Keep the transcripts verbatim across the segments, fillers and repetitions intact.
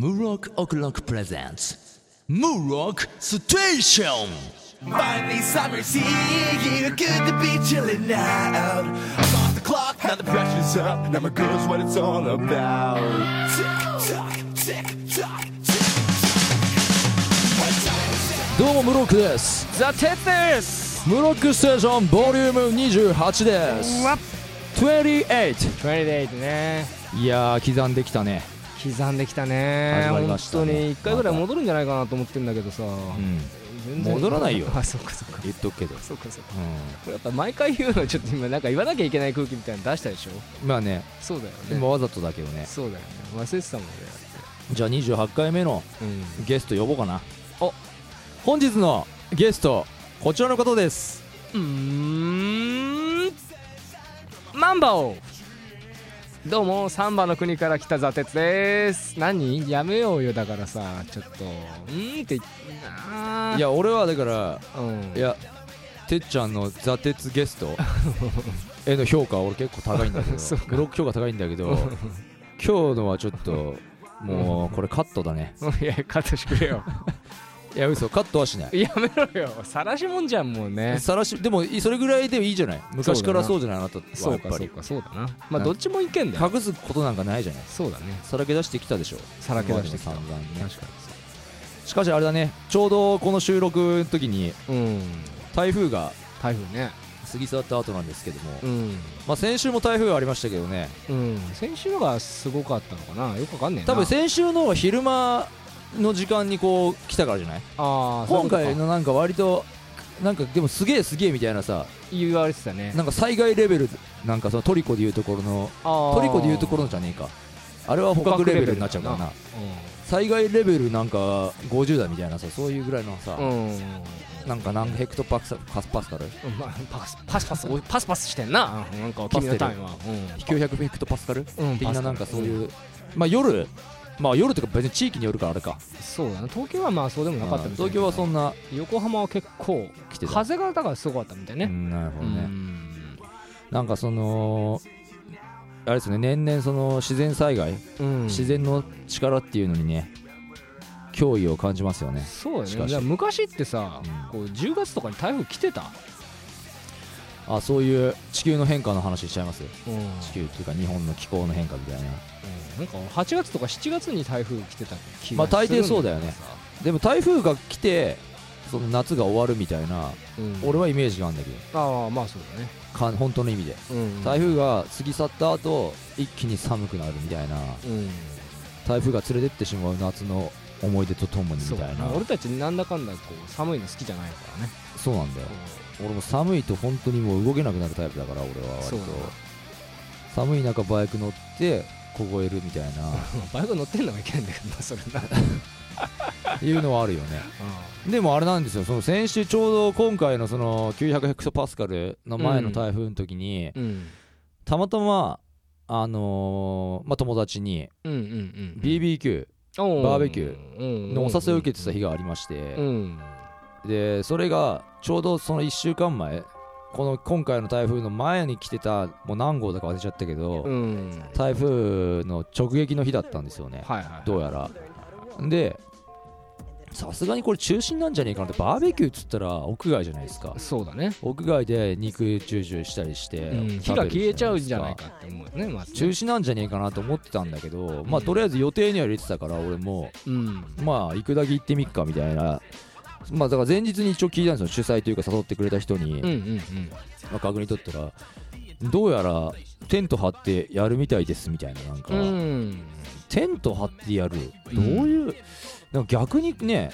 ムーロック・オクロックプレゼンツムーロックステーション Finally summer's here, good to be chilling out Off the clock, now the pressure's up Now my girl's what it's all about Tick-tock, tick-tock, tick-tock どうもムーロックですザ・テッです。ムーロックステーションボリュームにじゅうはちです。にじゅうはち にじゅうはちね。いやー刻んできたね刻んできたねー。本当にいっかいぐらい戻るんじゃないかなと思ってんだけどさ、うん、全然戻らないよ。あ、そうかそうか言っとくけどそうかそうか、うん、これやっぱ毎回言うのちょっと今なんか言わなきゃいけない空気みたいなの出したでしょ。まあねそうだよね。今わざとだけどね。そうだよね忘れてたもんね。じゃあにじゅうはちかいめのゲスト呼ぼうかな、うん、お本日のゲストこちらの方です。うーんマンバオどうもサンバの国から来たザテツです。何やめようよだからさちょっとんーって言ってないや俺はだから、うん、いやてっちゃんのザテツゲストへの評価俺結構高いんだけどブロック評価高いんだけど今日のはちょっともうこれカットだねいやカットしてくれよいや嘘カットはしないやめろよ晒しもんじゃんもうね晒しでもそれぐらいでいいじゃない昔からそうじゃないあなたはやっぱりそうかそうかそうだなまあどっちもいけんだよ隠すことなんかないじゃない。そうだねさらけ出してきたでしょ。さらけ出してきた散々ね。確かにそうしかしあれだねちょうどこの収録の時に、うん、台風が台風ね過ぎ去った後なんですけども、うんまあ、先週も台風ありましたけどね、うん、先週のがすごかったのかなよくわかんねえな多分先週のは昼間の時間にこう来たからじゃない。あ今回のなんか割となんかでもすげえすげえみたいなさ言われてたね。なんか災害レベルなんかそのトリコでいうところのトリコでいうところのじゃねえかあれは捕獲レベルになっちゃうから な, な、うん、災害レベルなんかごじゅうだみたいなさそういうぐらいのさ、うん、なんか何ヘクトパクサパスパスカル、うんまあ、パスパスパスパスパスしてんななんか君の単位は、うん、きゅうひゃくヘクトパスカル、うん、的ななんかそういう、うん、まあ夜まあ夜とか別に地域によるからあれかそうだな。東京はまあそうでもなかったみたいな。東京はそんな横浜は結構来てた風がだからすごかったみたいね。なるほどね。うんなんかそのあれですね年々その自然災害、うん、自然の力っていうのにね脅威を感じますよね。そうだねじゃあ昔ってさ、うん、こうじゅうがつとかに台風来てた。あそういう地球の変化の話しちゃいますよ、うん、地球っていうか日本の気候の変化みたいな、うん、なんかはちがつとかしちがつに台風来てた気がするんだけどさ、まあ大抵そうだよね。でも台風が来てその夏が終わるみたいな、うん、俺はイメージがあるんだけどああまあそうだねか本当の意味で、うんうん、台風が過ぎ去った後一気に寒くなるみたいな、うん、台風が連れてってしまう夏の思い出とともにみたいな。俺たちなんだかんだこう寒いの好きじゃないからね。そうなんだよ、うん俺も寒いと本当にもう動けなくなるタイプだから俺は割と寒い中バイク乗って凍えるみたいなバイク乗ってんのがいけないんだけどなそれないうのはあるよね、うん、でもあれなんですよその先週ちょうど今回のそのきゅうひゃくヘクトパスカルの前の台風の時に、うんうん、たまたまあのー、まあ友達に ビービーキュー バーベキューのお誘いを受けてた日がありまして、うんうんうんでそれがちょうどそのいっしゅうかんまえこの今回の台風の前に来てたもう何号だか忘れちゃったけど、うん、台風の直撃の日だったんですよね、はいはいはい、どうやらでさすがにこれ中止なんじゃねえかなってバーベキューっつったら屋外じゃないですか。そうだね屋外で肉チューチューしたりして、うん、火が消えちゃうんじゃないかって思うよね、まずね中止なんじゃねえかなと思ってたんだけど、うん、まあとりあえず予定には入れてたから俺も、うん、まあ行くだけ行ってみっかみたいなまあだから前日に一応聞いたんですよ主催というか誘ってくれた人に、うんうんうんまあ、確認取ったらどうやらテント張ってやるみたいですみたいななんか、うん、テント張ってやるどういう、うん、なんか逆にね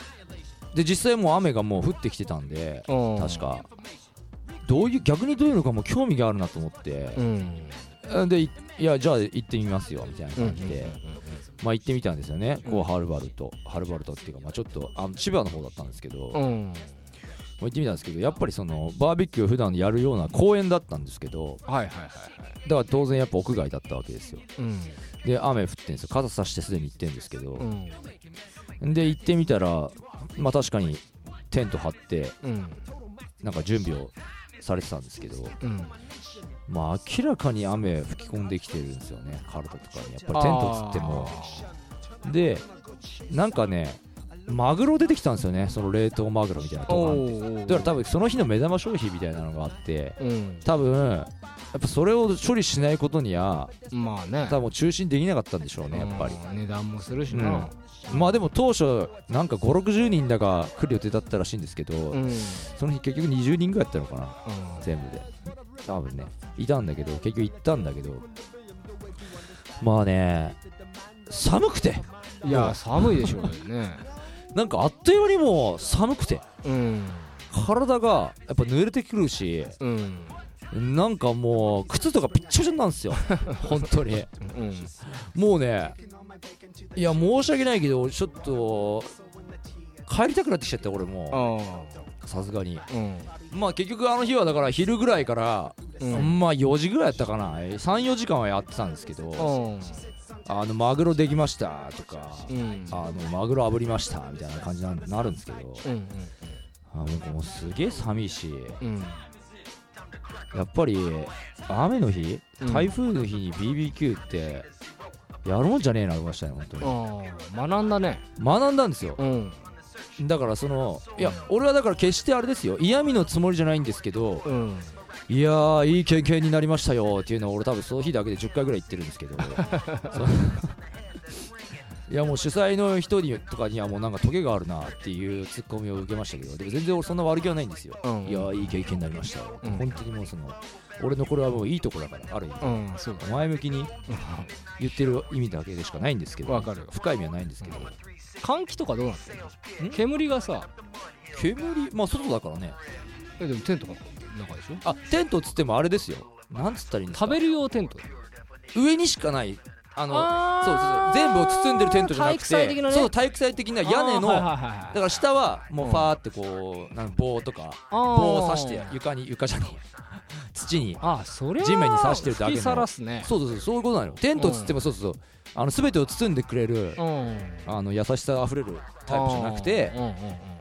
で実際もう雨がもう降ってきてたんで確かどういう逆にどういうのかも興味があるなと思って、うん、でいやじゃあ行ってみますよみたいな感じで、うんうんうんまあ行ってみたんですよね、うん、こうハルバルトハルバルトっていうかまあちょっとあの千葉の方だったんですけど、うん、行ってみたんですけどやっぱりそのバーベキューを普段やるような公園だったんですけど、はいはいはいはい、だから当然やっぱ屋外だったわけですよ、うん、で雨降ってるんですよ傘差してすでに行ってるんですけど、うん、で行ってみたらまあ確かにテント張って、うん、なんか準備をされてたんですけど、うんまあ明らかに雨吹き込んできてるんですよね体とかにやっぱりテントつってもでなんかねマグロ出てきたんですよね、その冷凍マグロみたいなとかだから多分その日の目玉消費みたいなのがあって、うん、多分やっぱそれを処理しないことにはまあね多分中心できなかったんでしょうねやっぱり、うん、値段もするしな、うん、まあでも当初なんかごじゅうろくじゅうにんだか来る予定だったらしいんですけど、うん、その日結局にじゅうにんぐらいやったのかな、うん、全部で多分ねいたんだけど結局行ったんだけどまあね寒くていや寒いでしょうねなんかあっという間にもう寒くて、うん、体がやっぱ濡れてくるし、うん、なんかもう靴とかピッチャチャなんですよ本当に、うん、もうねいや申し訳ないけどちょっと帰りたくなってきちゃった俺もさすがに、うん、まあ結局あの日はだから昼ぐらいから、うん、まあよじぐらいやったかな さんよじかんはやってたんですけど、うんあのマグロできましたとか、うん、あのマグロ炙りましたみたいな感じになるんですけど、うんうん、あもうもうすげえ寒いし、うん、やっぱり雨の日、うん、台風の日に ビービーキュー ってやるもんじゃねえなと思いましたね本当に。あ学んだね。学んだんですよ、うん、だからそのいや俺はだから決してあれですよ嫌味のつもりじゃないんですけど、うんいやーいい経験になりましたよっていうのを俺多分その日だけでじゅっかいぐらい言ってるんですけどいやもう主催の人にとかにはもうなんかトゲがあるなっていうツッコミを受けましたけどでも全然俺そんな悪気はないんですよ、うんうん、いやーいい経験になりましたよ、うん、本当にもうその俺のこれはもういいとこだからある意味、うん、そうだ前向きに言ってる意味だけでしかないんですけどわかる深い意味はないんですけど、うん、換気とかどうなってるの煙がさ煙まあ外だからねえでもテントか中でしょあテントつってもあれですよなんつったらいいんですか食べる用テント上にしかないあのあそうそうそう全部を包んでるテントじゃなくて体育祭的なねそう体育祭的な屋根の、はいはいはい、だから下はもうファーってこう、うん、なんか棒とか棒を刺して床に床じゃね土にあそれ地面に刺してるだけの吹きさらすねそうそうそうそういうことなのテントつってもそうそうそうあの全てを包んでくれる、うん、あの優しさあふれるタイプじゃなくて、うんうんうん、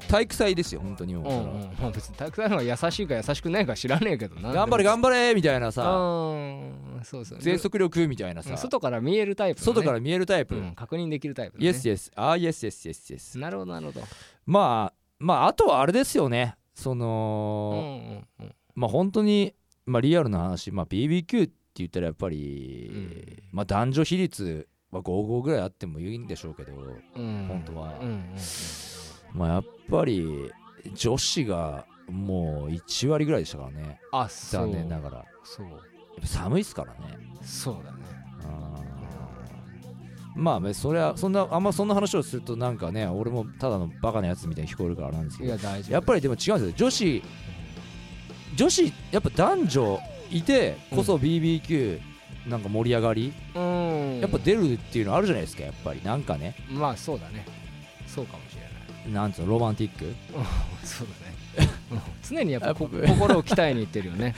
体育祭ですよ本当にもう、うんうんまあ、別に体育祭の方が優しいか優しくないか知らねえけどな頑張れ頑張れみたいなさそうそう全速力みたいなさ外から見えるタイプ、ね、外から見えるタイプ、うん、確認できるタイプ、ね、イエスイエスああイエスイエスイエスイエスなるほどなるほどまあまああとはあれですよねその、うんうんうん、まあ本当にまあリアルな話、まあ、ビービーキュー って言ったらやっぱり、うん、まあ男女比率まあ、ごたいごぐらいあってもいいんでしょうけど、うん、本当は、うんうんうんまあ、やっぱり女子がもういちわりぐらいでしたからねあ残念ながらそうやっぱ寒いっすからねそうだねあまあそれはそんなあんまそんな話をするとなんかね俺もただのバカなやつみたいに聞こえるからなんですけどいや大丈夫やっぱりでも違うんですよ女子女子やっぱ男女いてこそ ビービーキュー、うんなんか盛り上がりうんやっぱ出るっていうのあるじゃないですかやっぱりなんかねまあそうだねそうかもしれないなんつうのロマンティックそうだね常にやっぱ心を鍛えにいってるよね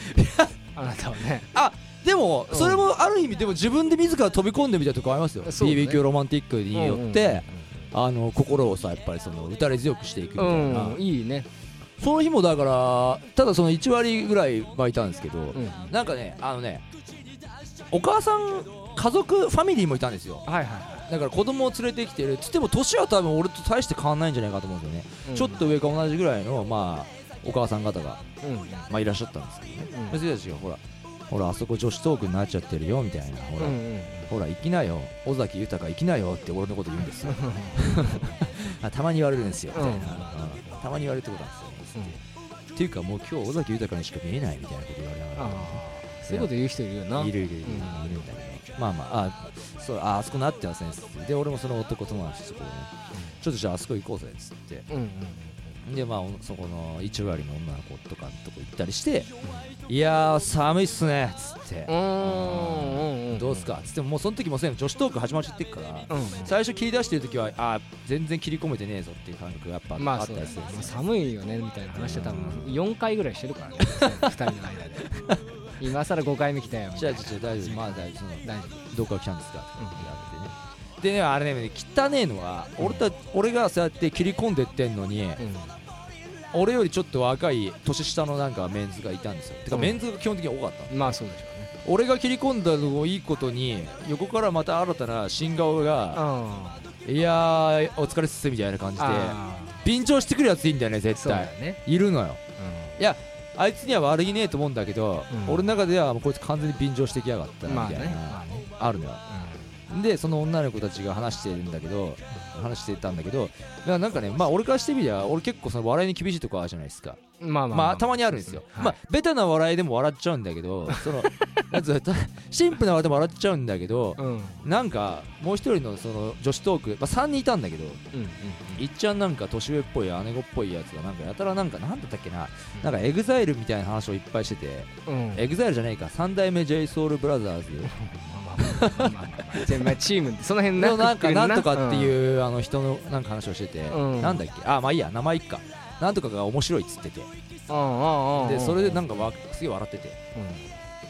あなたはねあでもそれもある意味でも自分で自ら飛び込んでみたいなとこありますよ、ね、ビービーキュー ロマンティックによってあの心をさやっぱりその打たれ強くしていくみたいなうんいいねその日もだからただそのいち割ぐらいはいたんですけど、うん、なんかねあのねお母さん家族ファミリーもいたんですよ、はいはい、だから子供を連れてきてるつっても年は多分俺と大して変わんないんじゃないかと思うんですよね、うん、ちょっと上か同じぐらいの、まあ、お母さん方が、うんまあ、いらっしゃったんですけどね、うん、それたちがほらほらあそこ女子トークになっちゃってるよみたいなほら、うんうん、ほら行きなよ尾崎豊行きなよって俺のこと言うんですよたまに言われるんですよ、うん、みたいな、うん、たまに言われるってことなんですよ、うん、っていうかもう今日尾崎豊にしか見えないみたいなこと言われながらそういうこと言う人いるよな。いるいるいる、うん、いるみたいな。まあまああそうああそこなってますねっつってで俺もその男友達とこう、ねうん、ちょっとじゃああそこ行こうぜっつって、うんうん、でまあそこの一割の女の子とかのとこ行ったりして、うん、いやー寒いっすねっつってうんどうすかっつってもうその時もそういうの女子トーク始まっちゃってっから、うんうん、最初切り出してる時はあ全然切り込めてねえぞっていう感覚がやっぱ、まあ、あったりする、ねまあ、寒いよねみたいな話で多分よんかいぐらいしてるからねふたりの間で。今更ごかいめ来たよみたいな。違う違う大丈夫。まあ大丈夫。大丈夫。どっから来たんですかって言われてね。でねあれね汚ねえのは、うん、俺た俺がそうやって切り込んでってんのに、うん、俺よりちょっと若い年下のなんかメンズがいたんですよ。てか、うん、メンズが基本的に多かったの。まあそうでしょうね。俺が切り込んだのをいいことに横からまた新たな新顔が、うんいやーお疲れっすみたいな感じで便乗してくるやついいんだよね絶対、ね、いるのよ、うん、いやあいつには悪いねえと思うんだけど、うん、俺の中ではもうこいつ完全に便乗してきやがったなみたいな、まあね、あるのよ、うん、でその女の子たちが話してるんだけど話してたんだけどなんかね、まあ、俺からしてみりゃ俺結構その笑いに厳しいとこあるじゃないですか、まあまあまあまあ、まあたまにあるんですよ、はい、まあベタな笑いでも笑っちゃうんだけどそのなんつうシンプルな笑いでも笑っちゃうんだけど、うん、なんかもう一人 の, その女子トーク、まあ、さんにんいたんだけど、うんうんうん、いっちゃんなんか年上っぽい姉子っぽいやつがなんかやたらなんかなんだったっけな、うん、なんかエグザイルみたいな話をいっぱいしてて、うん、エグザイルじゃないかさん代目 ジェイソウルブラザーズ チームその辺ななんかなんとかっていう、うん、あの人のなんか話をしてて、うん、なんだっけあまあいいや名前いっかなんとかが面白いっつってて、うん、でそれでなんかすげえ笑ってて、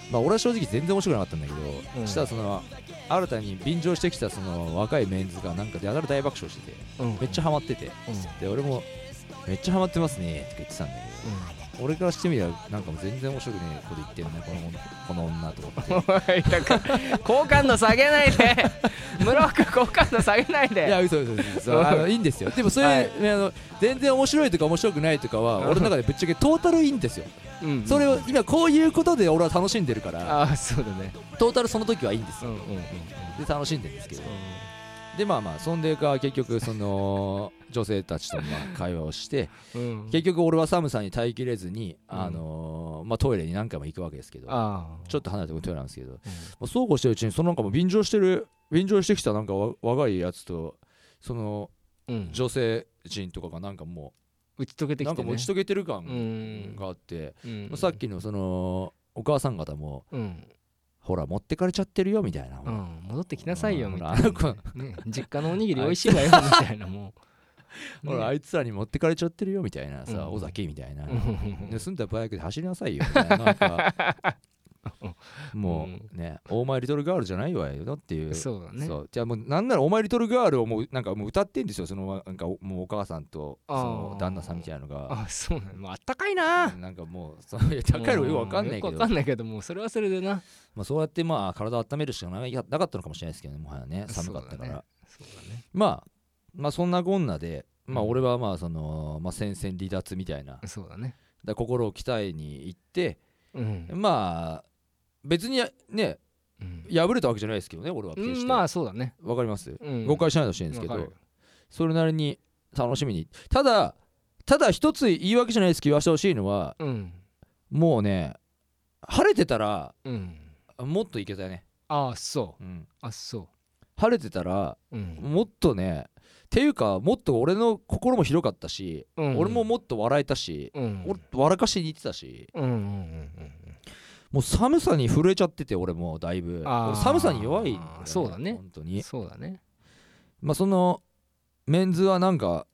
うん、まあ俺は正直全然面白くなかったんだけど、うん、したらその新たに便乗してきたその若いメンズがなんかでやたら大爆笑してて、うん、めっちゃハマってて、うん、で俺もめっちゃハマってますねって言ってたんだけど、うん俺からしてみればなんかもう全然面白くねえこと言ってるねこの女と思って好感度下げないでムロック好感度下げないでいや嘘嘘嘘あのいいんですよでもそれ、はい、あの全然面白いとか面白くないとかは俺の中でぶっちゃけトータルいいんですようんうん、それを今こういうことで俺は楽しんでるからあそうだねトータルその時はいいんですよ、うんうんうんうん、で楽しんでるんですけど、うん、でまあまあそんでか結局その女性たちとまあ会話をして、うん、結局俺は寒さに耐えきれずに、うんあのーまあ、トイレに何回も行くわけですけどちょっと離れたところにトイレなんですけど、うんまあ、そうこうしてるうちにそのなんかもう便乗してる便乗してきたなんか若いやつとその、うん、女性陣とかがなんかもう打ち解けてきて、ね、なんかもう打ち解けてる感があって、うんまあ、さっきのそのお母さん方も、うんほら持ってかれちゃってるよみたいな、うん、戻ってきなさいよみたいな、ね、実家のおにぎり美味しいわよみたいなもうほら、ね、あいつらに持ってかれちゃってるよみたいなさ、うん、尾崎みたいな、うん、盗んだバイクで走りなさいよみたいな、 なんかもうね、うん、オーマイリトルガールじゃないわよっていうそうだねそうじゃあもうなんならオーマイリトルガールをもうなんかもう歌ってんですよそのなんかもうお母さんとその旦那さんみたいなのがあそうなのもうあったかいななんかもうその高いのよくわかんないけどよくわかんないけどもうそれはそれでなまあそうやってまあ体温めるしか な, なかったのかもしれないですけどねもはやね寒かったからそうだね、そうだねまあまあそんなこんなで、まあ、俺はまあその、まあ、戦線離脱みたいなそうだねだ心を鍛えに行って、うん、まあ別にね、うん、破れたわけじゃないですけどね俺は決して、うん、まあそうだねわかります、うん、誤解しないとしてるんですけどそれなりに楽しみにただただ一つ言い訳じゃないですけど言わせてほしいのは、うん、もうね晴れてたら、うん、もっといけたよねああそう、うん、あそう晴れてたら、うん、もっとねっていうかもっと俺の心も広かったし、うん、俺ももっと笑えたし、うん、笑かしに行ってたし、うんうんうんうん、もう寒さに震えちゃってて俺もだいぶ俺寒さに弱いんだよねそうだね本当にそうだねまあそのメンズはなんか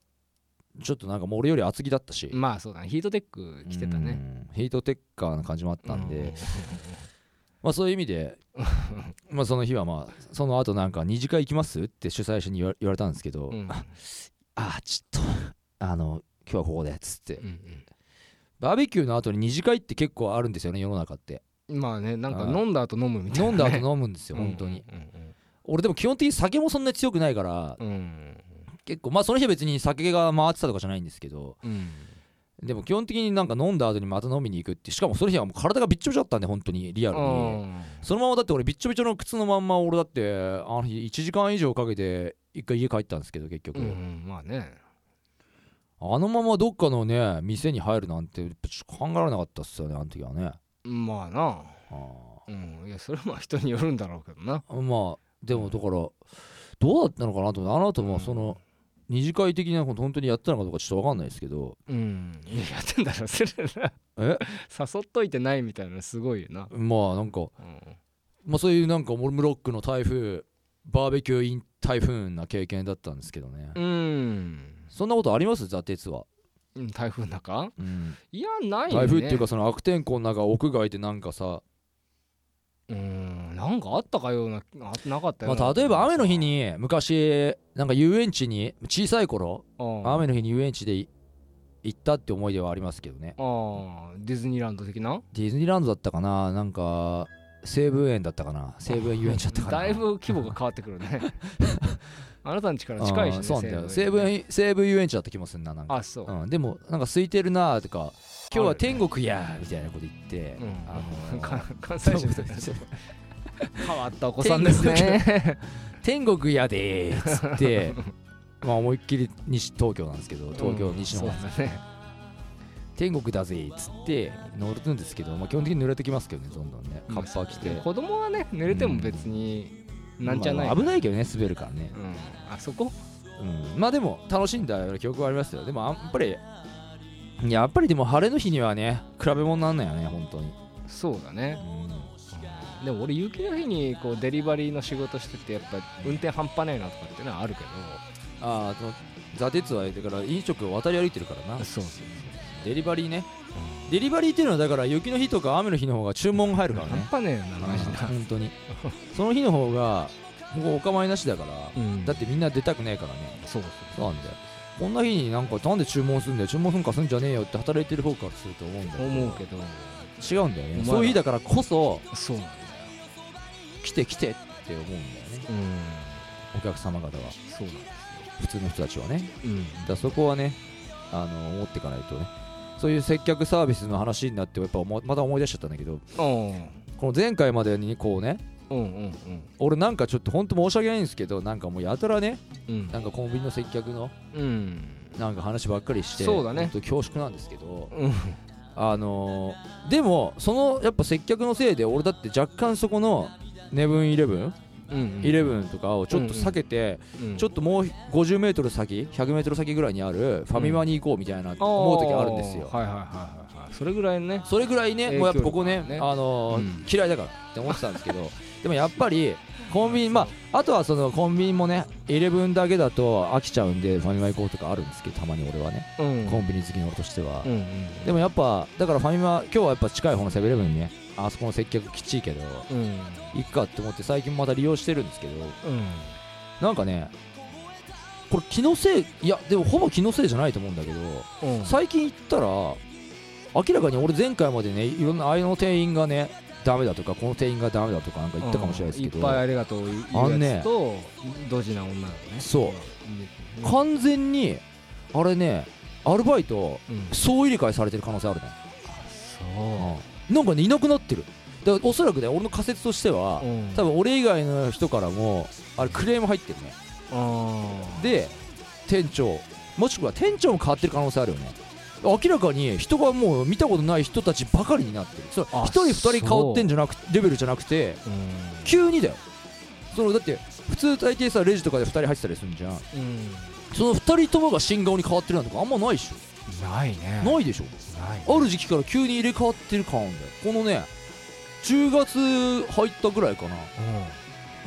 ちょっとなんかもう俺より厚着だったしまあそうだねヒートテック着てたねヒートテッカーな感じもあったんで、うんまあそういう意味でまあその日はまあその後なんか二次会行きますって主催者に言われたんですけど、うん、ああちょっとあの今日はここでっつって、うんうん、バーベキューの後に二次会って結構あるんですよね世の中ってまあねなんか飲んだ後飲むみたいな、ね、飲んだ後飲むんですよ本当に、うんうんうんうん、俺でも基本的に酒もそんなに強くないから、うんうん、結構まあその日は別に酒が回ってたとかじゃないんですけど、うんでも基本的になんか飲んだ後にまた飲みに行くってしかもその日はもう体がびっちょびちょだったんで本当にリアルにそのままだって俺びっちょびちょの靴のまんま俺だってあの日いちじかん以上かけて一回家帰ったんですけど結局、うんうん、まあねあのままどっかのね店に入るなんて考えられなかったっすよねあの時はねまあなああ、うん、いやそれは人によるんだろうけどなまあでもだからどうだったのかなと思ってあの後もその、うん二次会的なこと本当にやったのかどうかちょっと分かんないですけどうんやってんだろそれなえ誘っといてないみたいなのすごいよなまあなんか、うんまあ、そういうなんかムロックの台風バーベキューイン台風な経験だったんですけどねうんそんなことありますザ・鉄は、うん、台風の中、うん、いやないね台風っていうかその悪天候の中屋外でなんかさうんなんかあったかようななかったような、まあ、例えば雨の日に昔なんか遊園地に小さい頃、うん、雨の日に遊園地で行ったって思い出はありますけどねあディズニーランド的なディズニーランドだったかななんか西武園だったかな西武園遊園地だったかなだいぶ規模が変わってくるねあなたの家から近いしね。そうなんだよ、西武、西武遊園地だった気もするな、なんか。あ、そう、うん、でもなんか空いてるなとか、今日は天国やみたいなこと言って、うん、あのー、関西人みたいな変わったお子さんですね。天国やでーっつってまあ思いっきり西東京なんですけど、東京西の方、うん、そうだね、天国だぜーっつって乗るんですけど、まあ、基本的に濡れてきますけどね、どんどんね、カッパ着て、子供はね濡れても別になんじゃない、まあ、危ないけどね、滑るからね、うん、あそこ、うん、まあでも楽しんだ記憶はありますよ。でもやっぱりやっぱりでも晴れの日にはね比べ物なんないよね、本当に。そうだね、うん、でも俺雪の日にこうデリバリーの仕事してて、やっぱ運転半端ないなとかってのはあるけど、あー、座鉄はだから飲食を渡り歩いてるからな。そうそうそう、デリバリーね、うん、デリバリーっていうのはだから雪の日とか雨の日の方が注文入るからね、半端ねえよな、マジで本当にその日の方がもうお構いなしだから、うん、だってみんな出たくねえからね。そうそうそう、そうなんだよ。こんな日になんかなんで注文するんだよ、注文すんかすんじゃねえよって働いてる方からすると思うんだよ、思うけど違うんだよね。そういう日だからこそ、そうなんだよ、来て来てって思うんだよね、うん、お客様方は。そうなんですよ、普通の人たちはね、うん、だそこはね、あの思っていかないとね。そういう接客サービスの話になってやっぱまた思い出しちゃったんだけど、この前回までにこうね、うんうんうん、俺なんかちょっと本当申し訳ないんですけど、なんかもうやたらね、うん、なんかコンビニの接客の、うん、なんか話ばっかりして、そうだね、本当恐縮なんですけど、うん、あのー、でもそのやっぱ接客のせいで俺だって若干そこのネブンイレブン、うんうん、じゅういちとかをちょっと避けて、うんうん、ちょっともうごじゅうメートル先ひゃくメートル先ぐらいにあるファミマに行こうみたいな思う時あるんですよ、うん、はいはいはいはい、それぐらいね、それぐらいね、もうやっぱここね、あのーうん、嫌いだからって思ってたんですけどでもやっぱりコンビニ、まああとはそのコンビニもねイレブンだけだと飽きちゃうんでファミマ行こうとかあるんですけど、たまに俺はね、うん、コンビニ好きの俺としては、うんうん、でもやっぱだからファミマ今日はやっぱ近い方のセブンイレブンにね、あそこの接客きちいけど、うん、行くかって思って最近また利用してるんですけど、うん、なんかねこれ気のせい、いやでもほぼ気のせいじゃないと思うんだけど、うん、最近行ったら明らかに俺前回までねいろんなああいうの店員がねダメだとかこの店員がダメだとかなんか言ったかもしれないですけど、うん、いっぱいありがとう言うやつとドジな女のね、そう、うん、完全にあれねアルバイト、うん、総入れ替えされてる可能性あるね。あ、そう、うん、なんかねいなくなってる。だからおそらくね俺の仮説としては、うん、多分俺以外の人からもあれクレーム入ってるね。あ、で店長もしくは店長も変わってる可能性あるよね。明らかに人がもう見たことない人たちばかりになってる。それひとりふたり変わってんじゃなくレベルじゃなくて、うん、急にだよ。そのだって普通大抵さレジとかでふたり入ってたりするんじゃん、うん、そのふたりともが新顔に変わってるなんてあんまないでしょ。ないね、ないでしょ、ない、ね、ある時期から急に入れ替わってる感あるんだよ。このねじゅうがつ入ったぐらいかな、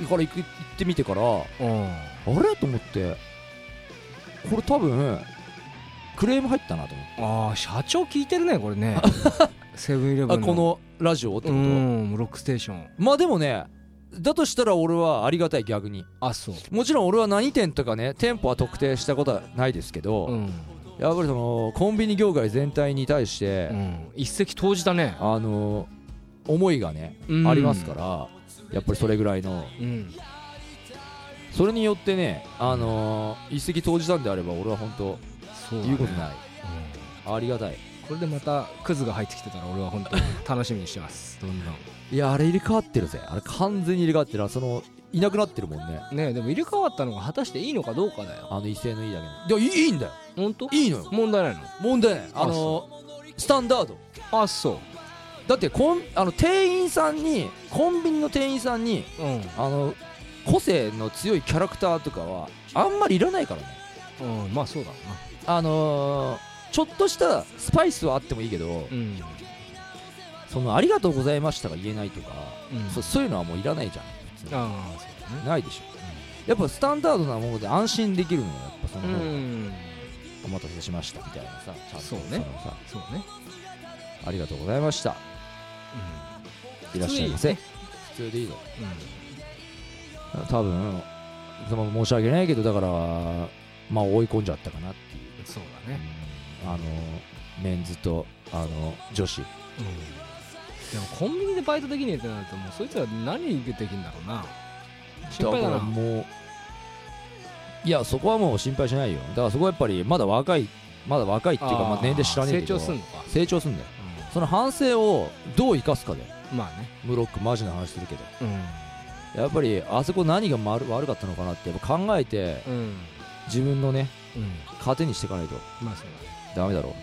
うん、から行く行ってみてから、うん、あれと思ってこれ多分クレーム入ったなと思って。ああ、社長聞いてるねこれねセブンイレブンのこのラジオってこと、うん、ムーロックステーション。まあでもねだとしたら俺はありがたい、逆に。あ、そう、もちろん俺は何店とかね店舗は特定したことはないですけど、うん、やっぱりそのコンビニ業界全体に対して、うん、一石投じたね、あの思いがね、うん、ありますから、やっぱりそれぐらいの、うん、それによってね、あのー、一石投じたんであれば俺は本当言うことない、うん、ありがたい。これでまたクズが入ってきてたら俺は本当に楽しみにしてますどんどん。いや、あれ入れ替わってるぜ、あれ完全に入れ替わってる。そのいなくなってるもんね。ねえ、でも入れ替わったのが果たしていいのかどうかだよ。あの威勢のいいだけで、いや、いいんだよ、本当いいのよ、問題ないの、問題ない、あのー、スタンダード。あ、そうだってこんあの店員さんにコンビニの店員さんに、うん、あの個性の強いキャラクターとかはあんまりいらないからね。うん、まあそうだな、あのー、ちょっとしたスパイスはあってもいいけど、うん、そのありがとうございましたが言えないとか、うん、そ, そういうのはもういらないじゃん。ああ、そうだね、ないでしょ、うん、やっぱスタンダードなもので安心できるのよ、やっぱその方が、うん、お待たせしましたみたいなさ、ちゃんとそうね、そのさ、そうね、ありがとうございました、うん、いらっしゃいませ、普通でいいぞ、うん、多分申し訳ないけどだからまあ追い込んじゃったかなっていう。そうだね、うん、あのメンズとあの女子、うん、でもコンビニでバイトできねえってなるともうそいつら何できるんだろうな、心配だな。だからもういやそこはもう心配しないよ。だからそこはやっぱりまだ若い、まだ若いっていうかまあ年齢知らねえけど成長すんのか、成長すんだよ、うん、その反省をどう生かすかで、まあね、ムーロックマジな話するけど、うん、やっぱりあそこ何が悪かったのかなってやっぱ考えて、うん、自分のね、うん、糧にしていかないと、まあそうだ、ダメだろう。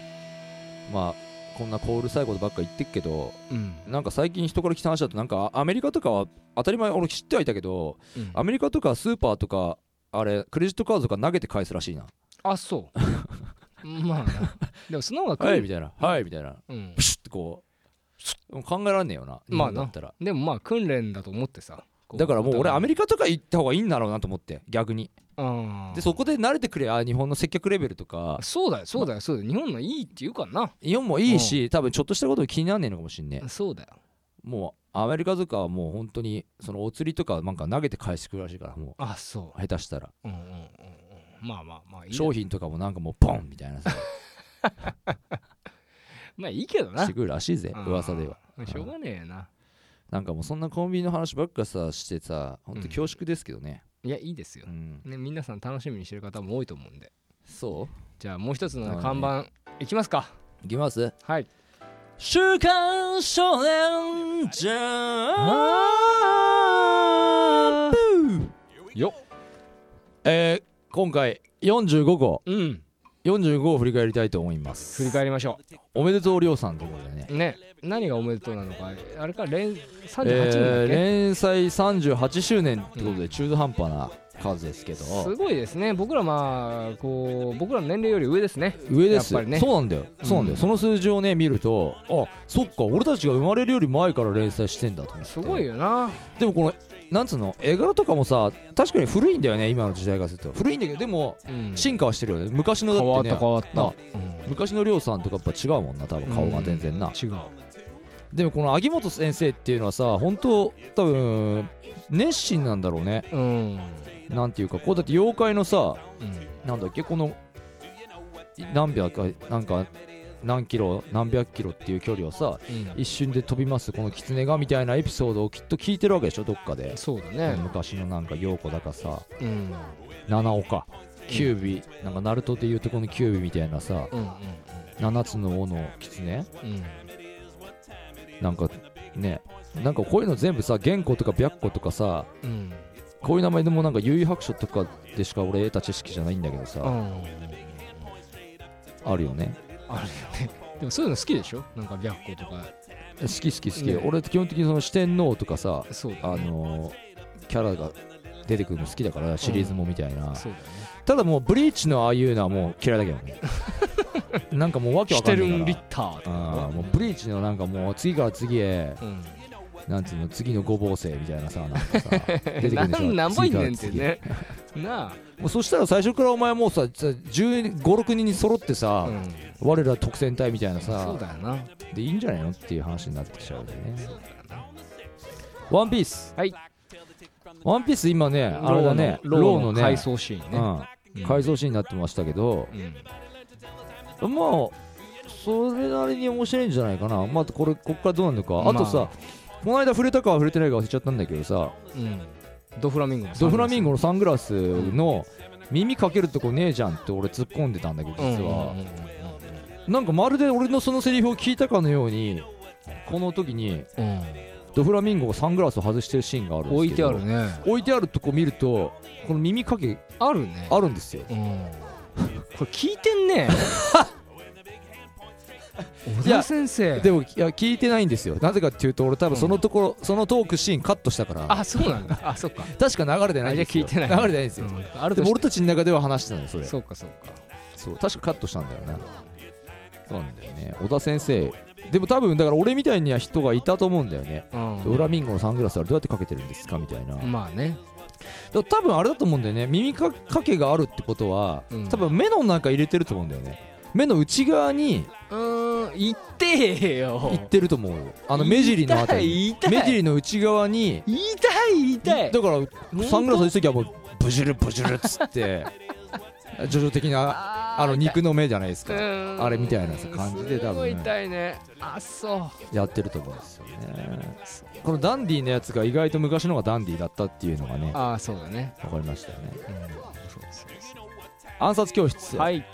まあこんなコールさいことばっか言ってっけど、うん、なんか最近人から聞いた話だとなんかアメリカとかは当たり前俺知ってはいたけど、うん、アメリカとかスーパーとかあれクレジットカードとか投げて返すらしいな。あそうまあなでもその方が来るはいみたいな、はいみたいな、うん、プシュッてこう考えらんねえよな。まあなだったらでもまあ訓練だと思ってさ、だからもう俺アメリカとか行った方がいいんだろうなと思って逆に、あでそこで慣れてくれ、あ日本の接客レベルとか。そうだよそうだよそうだよ、日本のいいっていうかな、日本もいいし、うん、多分ちょっとしたこと気になんねえのかもしんねえ。そうだよ、もうアメリカとかはもう本当にそのお釣りとかなんか投げて返してくるらしいから、もうあそう下手したら、うんうんうん、まあまあまあいい、ね、商品とかもなんかもうポンみたいなさまあいいけどなしてくるらしいぜ噂では。しょうがねえな。なんかもうそんなコンビニの話ばっかさしてさ、ほんと恐縮ですけどね、うん、いやいいですよ、うんね、皆さん楽しみにしてる方も多いと思うんで。そうじゃあもう一つの看板いきますか。いきます。はい、週刊少年ジャンプよっ、えー、今回よんじゅうごご、うん、よんじゅうごを振り返りたいと思います。振り返りましょう。おめでとうりょうさんということでね、ね、何がおめでとうなのか。あれか連さんじゅうはちねんだっけ、えー、連載さんじゅうはちしゅうねんってことで中途半端な数ですけど、うん、すごいですね。僕らまあこう僕らの年齢より上ですね。上ですやっぱりね。そうなんだよそうなんだよ、うん、その数字をね見ると、あそっか俺たちが生まれるより前から連載してんだと思って。すごいよな。でもこのなんつうの絵柄とかもさ確かに古いんだよね、今の時代からすると古いんだけど、でも、うん、進化はしてるよね。昔のだってね変わった変わった、うん、昔のりょうさんとかやっぱ違うもんな、多分顔が全然な、うん、違う。でもこの秋元先生っていうのはさ本当多分熱心なんだろうね、うん、なんていうかこうだって妖怪のさ、うん、なんだっけこの何秒かなんか何キロ何百キロっていう距離をさ、うん、一瞬で飛びますこのキツネがみたいなエピソードをきっと聞いてるわけでしょ、どっかで。そうだね、昔のなんか陽子だかさ、うん、七尾かキュービ、うん、なんかナルトでいうとこのキュービみたいなさ、うんうん、七つの尾のキツネ、うん、なんかねなんかこういうの全部さ原稿とか白虎とかさ、うん、こういう名前でもなんか幽遊白書とかでしか俺得た知識じゃないんだけどさ、うん、あるよねあれね。でもそういうの好きでしょ、なんか白虎とか好き好き好き、ね、俺基本的にその四天王とかさ、ね、あのー、キャラが出てくるの好きだからシリーズもみたいな、うんそうだね、ただもうブリーチのああいうのはもう嫌いだけどねなんかもうわけわかんないからシュテルンリッターとか、あーもうブリーチのなんかもう次から次へ、うん、なんつうの次のごぼう星みたいなさなんかさ出てくるでしょ何ぼいんねんってねなあもうそしたら最初からお前もうさじゅうご、ろくにんに揃ってさ、うん、我ら特選隊みたいなさ、そうだよなでいいんじゃないのっていう話になってきちゃうよね。ワンピース、はい、ワンピース今ねあれだねローのね回想シーンね、うん、回想シーンになってましたけど、うん、まあそれなりに面白いんじゃないかな。まあこれこっからどうなるのか、まあ、あとさこの間触れたかは触れてないか忘れちゃったんだけどさ、うんドフラミンゴのサングラス、ドフラミンゴのサングラスの耳かけるとこねえじゃんって俺突っ込んでたんだけど実は、うん、なんかまるで俺のそのセリフを聞いたかのようにこの時に、うん、ドフラミンゴがサングラスを外してるシーンがあるんですけど置いてあるね、置いてあるとこ見るとこの耳かけあるね、あるんですよ、うん、これ聞いてんね小田先生。でもいや聞いてないんですよ、なぜかっていうと俺多分そのところ、うん、そのトークシーンカットしたから。あそうなんだあそっか確か流れてないんですよ、聞いてない流れてないんですよ、うん、あるでも俺たちの中では話してたのそれ。そうかそうかそう確かカットしたんだよね。そうなんだよね小田先生。でも多分だから俺みたいには人がいたと思うんだよね、うん、ドフラミンゴのサングラスはどうやってかけてるんですかみたいな。まあねだ多分あれだと思うんだよね、耳かけがあるってことは、うん、多分目の中入れてると思うんだよね、目の内側にうーん言ってよ言ってると思う。あの目尻のあたり目尻の内側に痛い痛いだからサングラスをした時はもうブジュルブジュルっつってジョジョ的なあの肉の目じゃないですかあれみたいな感じで多分すごい痛いね。あそうやってると思うんですよね。このダンディーのやつが意外と昔のがダンディーだったっていうのがね。あそうだね分かりましたよね、うん、そうですね。暗殺教室、はい、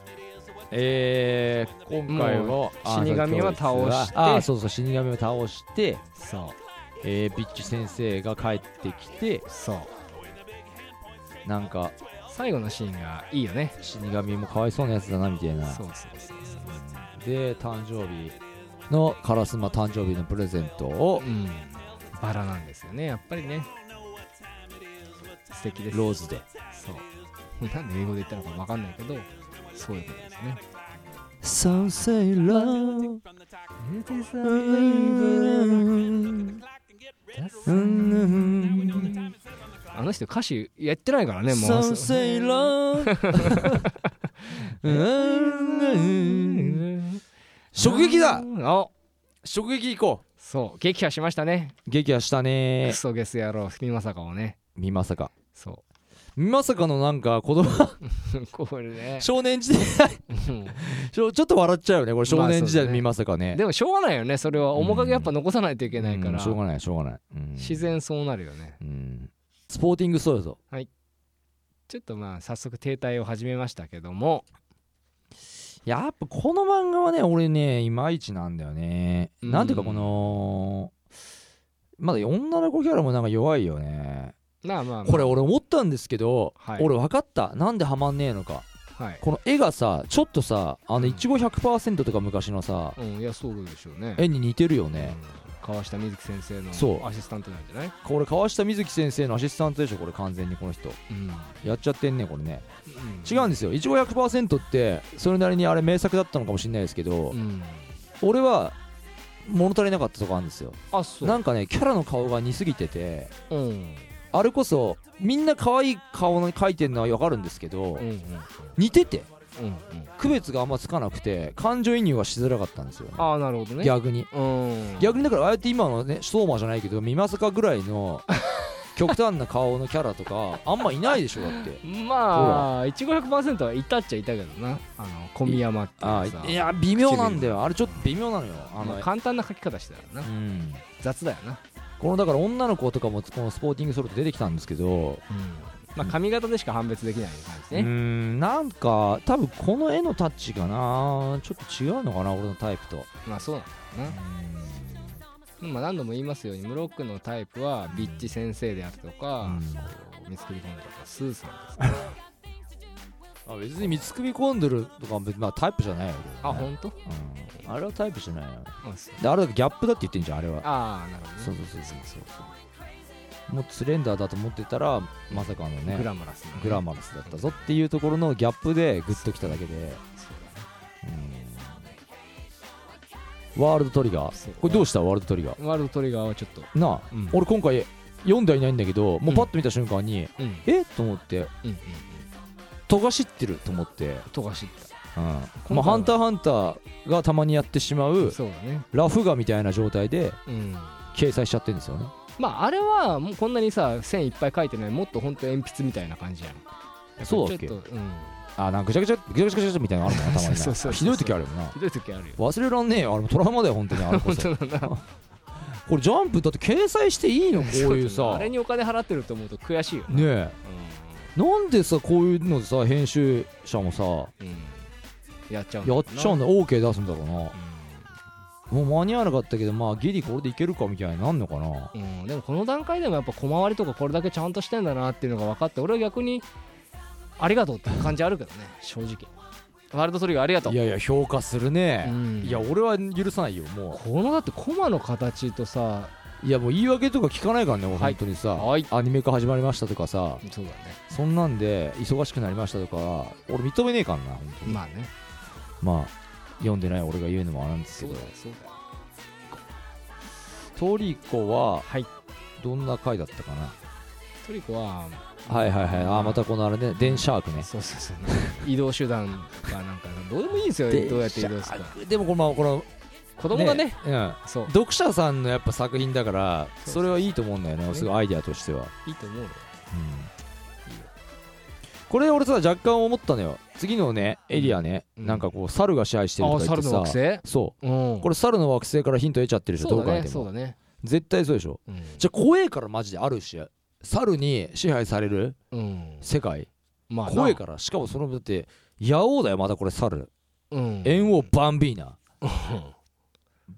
えー、今回は死神を倒して、あ、そうそう、死神を倒して、そう、えー、ビッチ先生が帰ってきて、そうなんか最後のシーンがいいよね。死神もかわいそうなやつだなみたいな。そうそうそうそう。で、誕生日のカラスマ誕生日のプレゼントを、うん、バラなんですよね、やっぱりね。素敵です。ローズで。そう。なんで英語で言ったのか分かんないけど、そういうことですね。Some say love it is a rainbow. あの人歌手やってないからね、もう。Some say love. 食撃だ。お、食撃行こう。そう、撃破しましたね。撃破したね。クソゲス野郎、君まさかをね。みまさか、そうみまさかのなんか子供これ、ね、少年時代ちょっと笑っちゃうよねこれ。少年時代のみまさかね、まあ、ね、でもしょうがないよね、それは面影やっぱ残さないといけないから、うんうん、しょうがないしょうがない、うん、自然そうなるよね、うん、スポーティングそうやぞ、はい、ちょっとまあ早速停滞を始めましたけども、やっぱこの漫画はね、俺ねいまいちなんだよね、うん、なんていうかこのまだ女の子キャラもなんか弱いよね。まあまあまあ、これ俺思ったんですけど、はい、俺分かった、なんでハマんねえのか、はい、この絵がさちょっとさ、あのいちご ひゃくパーセント とか昔のさ、うんうん、いやそうでしょうね、絵に似てるよね、うん、川下美月先生のアシスタントなんじゃない。これ川下美月先生のアシスタントでしょこれ、完全にこの人、うん、やっちゃってんねこれね、うん、違うんですよ。いちご ひゃくパーセント ってそれなりにあれ名作だったのかもしれないですけど、うん、俺は物足りなかったとこあるんですよ。あ、そうなんかね、キャラの顔が似すぎてて、うん、あれこそみんな可愛い顔に描いてるのは分かるんですけど、うんうん、似てて、うんうん、区別があんまつかなくて感情移入はしづらかったんですよ、ね、ああなるほどね。逆に、うん、逆にだからああやって今のねストーマーじゃないけどみまさかぐらいの極端な顔のキャラとかあんまいないでしょだってまあいちご ひゃくパーセント はいたっちゃいたけどな、あの小宮山ってさ、いや微妙なんだよあれ、ちょっと微妙なのよ、あの簡単な描き方してたよな、うん、雑だよな。このだから女の子とかもこのスポーティングソルト出てきたんですけど、うん、まあ、髪型でしか判別できない感じですね。うーん、なんか多分この絵のタッチかな、ちょっと違うのかな俺のタイプと。まあそうなんだな、まあ、何度も言いますようにムロックのタイプはビッチ先生であるとか、うん、見つくり込んでるとかスーさんですねあ、別に見つくび込んでるとか、まあ、タイプじゃないよ、ね、あ、ほんと、うん、あれはタイプじゃないよ、であれだけギャップだって言ってんじゃんあれは。あーなるほど、ね、そうそうそうそうそう。もうスレンダーだと思ってたらまさかのねグラマラス、ね、グラマラスだったぞっていうところのギャップでグッときただけで、そうだ、ね、うん、ワールドトリガー、これどうしたワールドトリガー。ワールドトリガーはちょっとなあ、うん、俺今回読んではいないんだけど、もうパッと見た瞬間に、うん、えと思って、うんうん、とがしってると思ってとがしった、うん、まあ、ハンターハンターがたまにやってしまう、そうだ、ね、ラフ画みたいな状態で、うん、掲載しちゃってるんですよね。まああれはもうこんなにさ線いっぱい描いてない、もっとほんと鉛筆みたいな感じやん。そうだっけ、うん、あ、なんかぐちゃぐちゃぐちゃぐちゃぐちゃぐちゃみたいなのあるもんな、たまにそうそうそうそう、ひどい時あるよな。ひどい時あるよ、忘れらんねえよ、あれもトラウマだよ本当にあれこそ本当だなこれジャンプだって掲載していいのこういうさ、ね、あれにお金払ってると思うと悔しいよねえ、うん、なんでさこういうのでさ編集者もさ、うん、やっちゃうんだ、やっちゃうんだ OK 出すんだろうな、うん、もう間に合わなかったけどまあギリこれでいけるかみたいになんのかな、うん、でもこの段階でもやっぱ小回りとかこれだけちゃんとしてんだなっていうのが分かって、俺は逆にありがとうって感じあるけどね正直ワールドトリガーありがとう。いやいや評価するね、うん、いや俺は許さないよもうこのだってコマの形とさ、いやもう言い訳とか聞かないからね、はい、本当にさ、はい、アニメ化始まりましたとかさ、そうだね、そんなんで忙しくなりましたとか俺認めねえからな本当に。まあね、まあ読んでない俺が言うのもあれなんですけど、そうだそうだ。トリコは、はい、どんな回だったかな。トリコははいはいはい、ああまたこのあれね、電シャークね、そうそうそう、移動手段がなんかどうでもいいんですよどうやって移動するか。でもこのこの子供が ね, ね、うん、そう読者さんのやっぱ作品だからそれはいいと思うんだよね、そうそうそう、すごいアイデアとしてはいいと思うよ、うん、いいよ。これ俺さ若干思ったのよ、次のねエリアね、うん、なんかこう猿が支配してるとか言ってさ、あ、猿の惑星、そう、うん、これ猿の惑星からヒント得ちゃってるでしょ、そうだね、どう考えてもそうだね、絶対そうでしょ、うん、じゃあ怖えからマジであるし猿に支配される世界、うん、まあ、怖いからしかもそのだって野王だよまたこれ猿、うん、猿王バンビーナ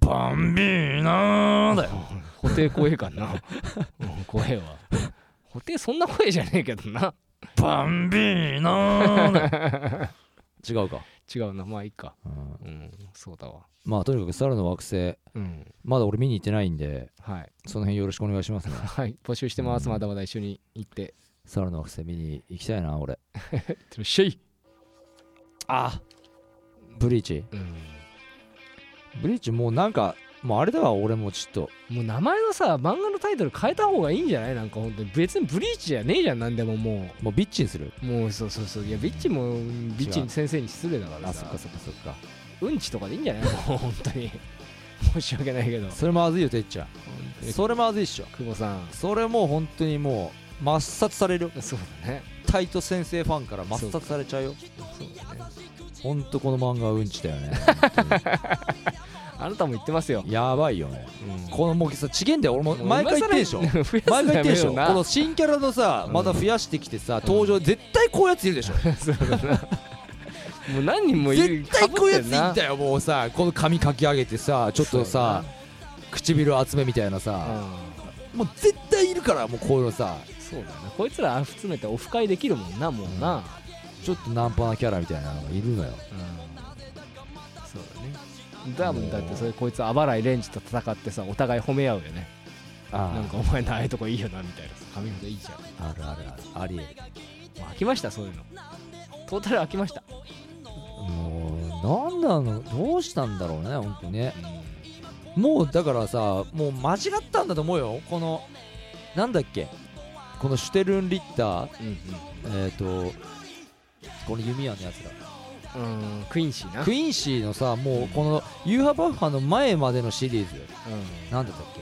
バンビーナーだよホテイ怖えかな怖えわホテイそんな声じゃねえけどなバンビーナーだ違うか違うなまあいいか、うんうん、そうだわまあとにかく猿の惑星、うん、まだ俺見に行ってないんで、はい、その辺よろしくお願いしますねはい募集してます、うん、まだまだ一緒に行って猿の惑星見に行きたいな俺シェイあブリーチ、うん、ブリーチもうなんかもうあれだわ俺もちょっともう名前のさ漫画のタイトル変えた方がいいんじゃないなんか本当に別にブリーチじゃねえじゃんなんでももうもうビッチにするもうそうそうそういやビッチもビッチに先生に失礼だからさあそっかそっかそっかうんちとかでいいんじゃないもう本当に申し訳ないけどそれまずいよてっちゃんそれまずいっしょ久保さんそれもう本当にもう抹殺されるそうだねタイト先生ファンから抹殺されちゃうよそうだねほんとこの漫画はうんちだよねあなたも言ってますよやばいよね、うん、このもうさちげんだよ俺も毎回言ってんでしょ毎回言ってんでしょこの新キャラのさ、うん、また増やしてきてさ登場、うん、絶対こういうやついるでしょそうだなもう何人もいる絶対こういうやついんだよもうさこの髪かき上げてさちょっとさ唇集めみたいなさ、うん、もう絶対いるからもうこういうのさそうだなこいつら集めてオフ会できるもんなもうな、うん、ちょっとナンパなキャラみたいなのがいるのよ、うんそうだねだもんだってそれこいつあばらいレンジと戦ってさお互い褒め合うよねあなんかお前のああいうとこいいよなみたいな髪の毛いいじゃんあるあるあるありえる飽きましたそういうのトータル飽きましたもうなんだろうどうしたんだろうね本当ね、うん、もうだからさもう間違ったんだと思うよこのなんだっけこのシュテルン・リッター、うんうん、えっ、ー、とこの弓矢のやつだうんクインシーなクインシーのさもうこのユーハバッハの前までのシリーズ、うん、なんだったっけ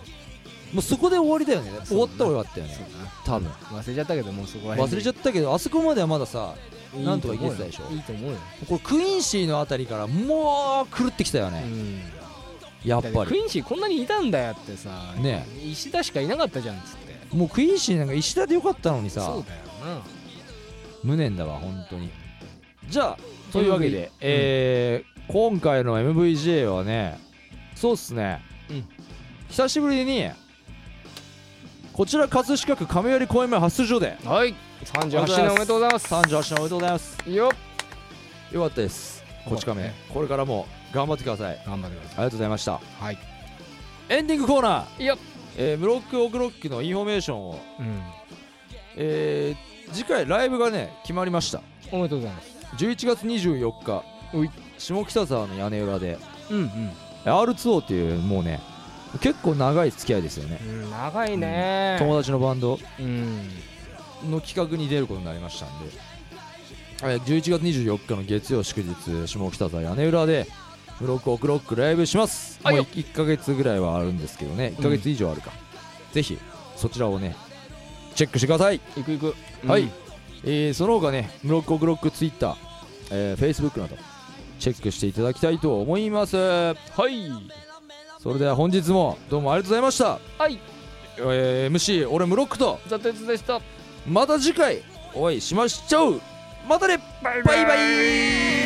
もうそこで終わりだよね終わった終わったよね多分忘れちゃったけどもうそこら辺忘れちゃったけどあそこまではまださなんとかいけてたでしょいいと思うよこれクインシーのあたりからもう狂ってきたよね、うん、やっぱりクインシーこんなにいたんだよってさ、ね、石田しかいなかったじゃんっつってもうクインシーなんか石田でよかったのにさそうだよな無念だわ本当にじゃあというわけで、うんえー、今回の エムブイジェー はねそうっすね、うん、久しぶりにこちら葛飾区亀有公園前発出場ではいさんじゅうはちねんおめでとうございますさんじゅうはちねんおめでとうございますよっよかったですこち亀、ね、これからも頑張ってください頑張ってくださいありがとうございましたはいエンディングコーナーよっ、えー、ムロックオクロックのインフォメーションを、うんえー、次回ライブがね決まりましたおめでとうございますじゅういちがつにじゅうよっか下北沢の屋根裏で、うんうん、アールツーオー っていうもうね結構長い付き合いですよね、うん、長いね、うん、友達のバンド、うん、の企画に出ることになりましたんでじゅういちがつにじゅうよっかの月曜祝日下北沢屋根裏でムロックオクロックライブします、はい、もういっかげつぐらいはあるんですけどねいっかげつ以上あるか、うん、ぜひそちらをねチェックしてください行く行く、うん、はいえー、その他ねムロックオクロックツイッター、えー、フェイスブックなどチェックしていただきたいと思いますはいそれでは本日もどうもありがとうございましたはい、えー、エムシー 俺ムロックとザ・テツでしたまた次回お会いしましょうまたねバイバイ、バイバイ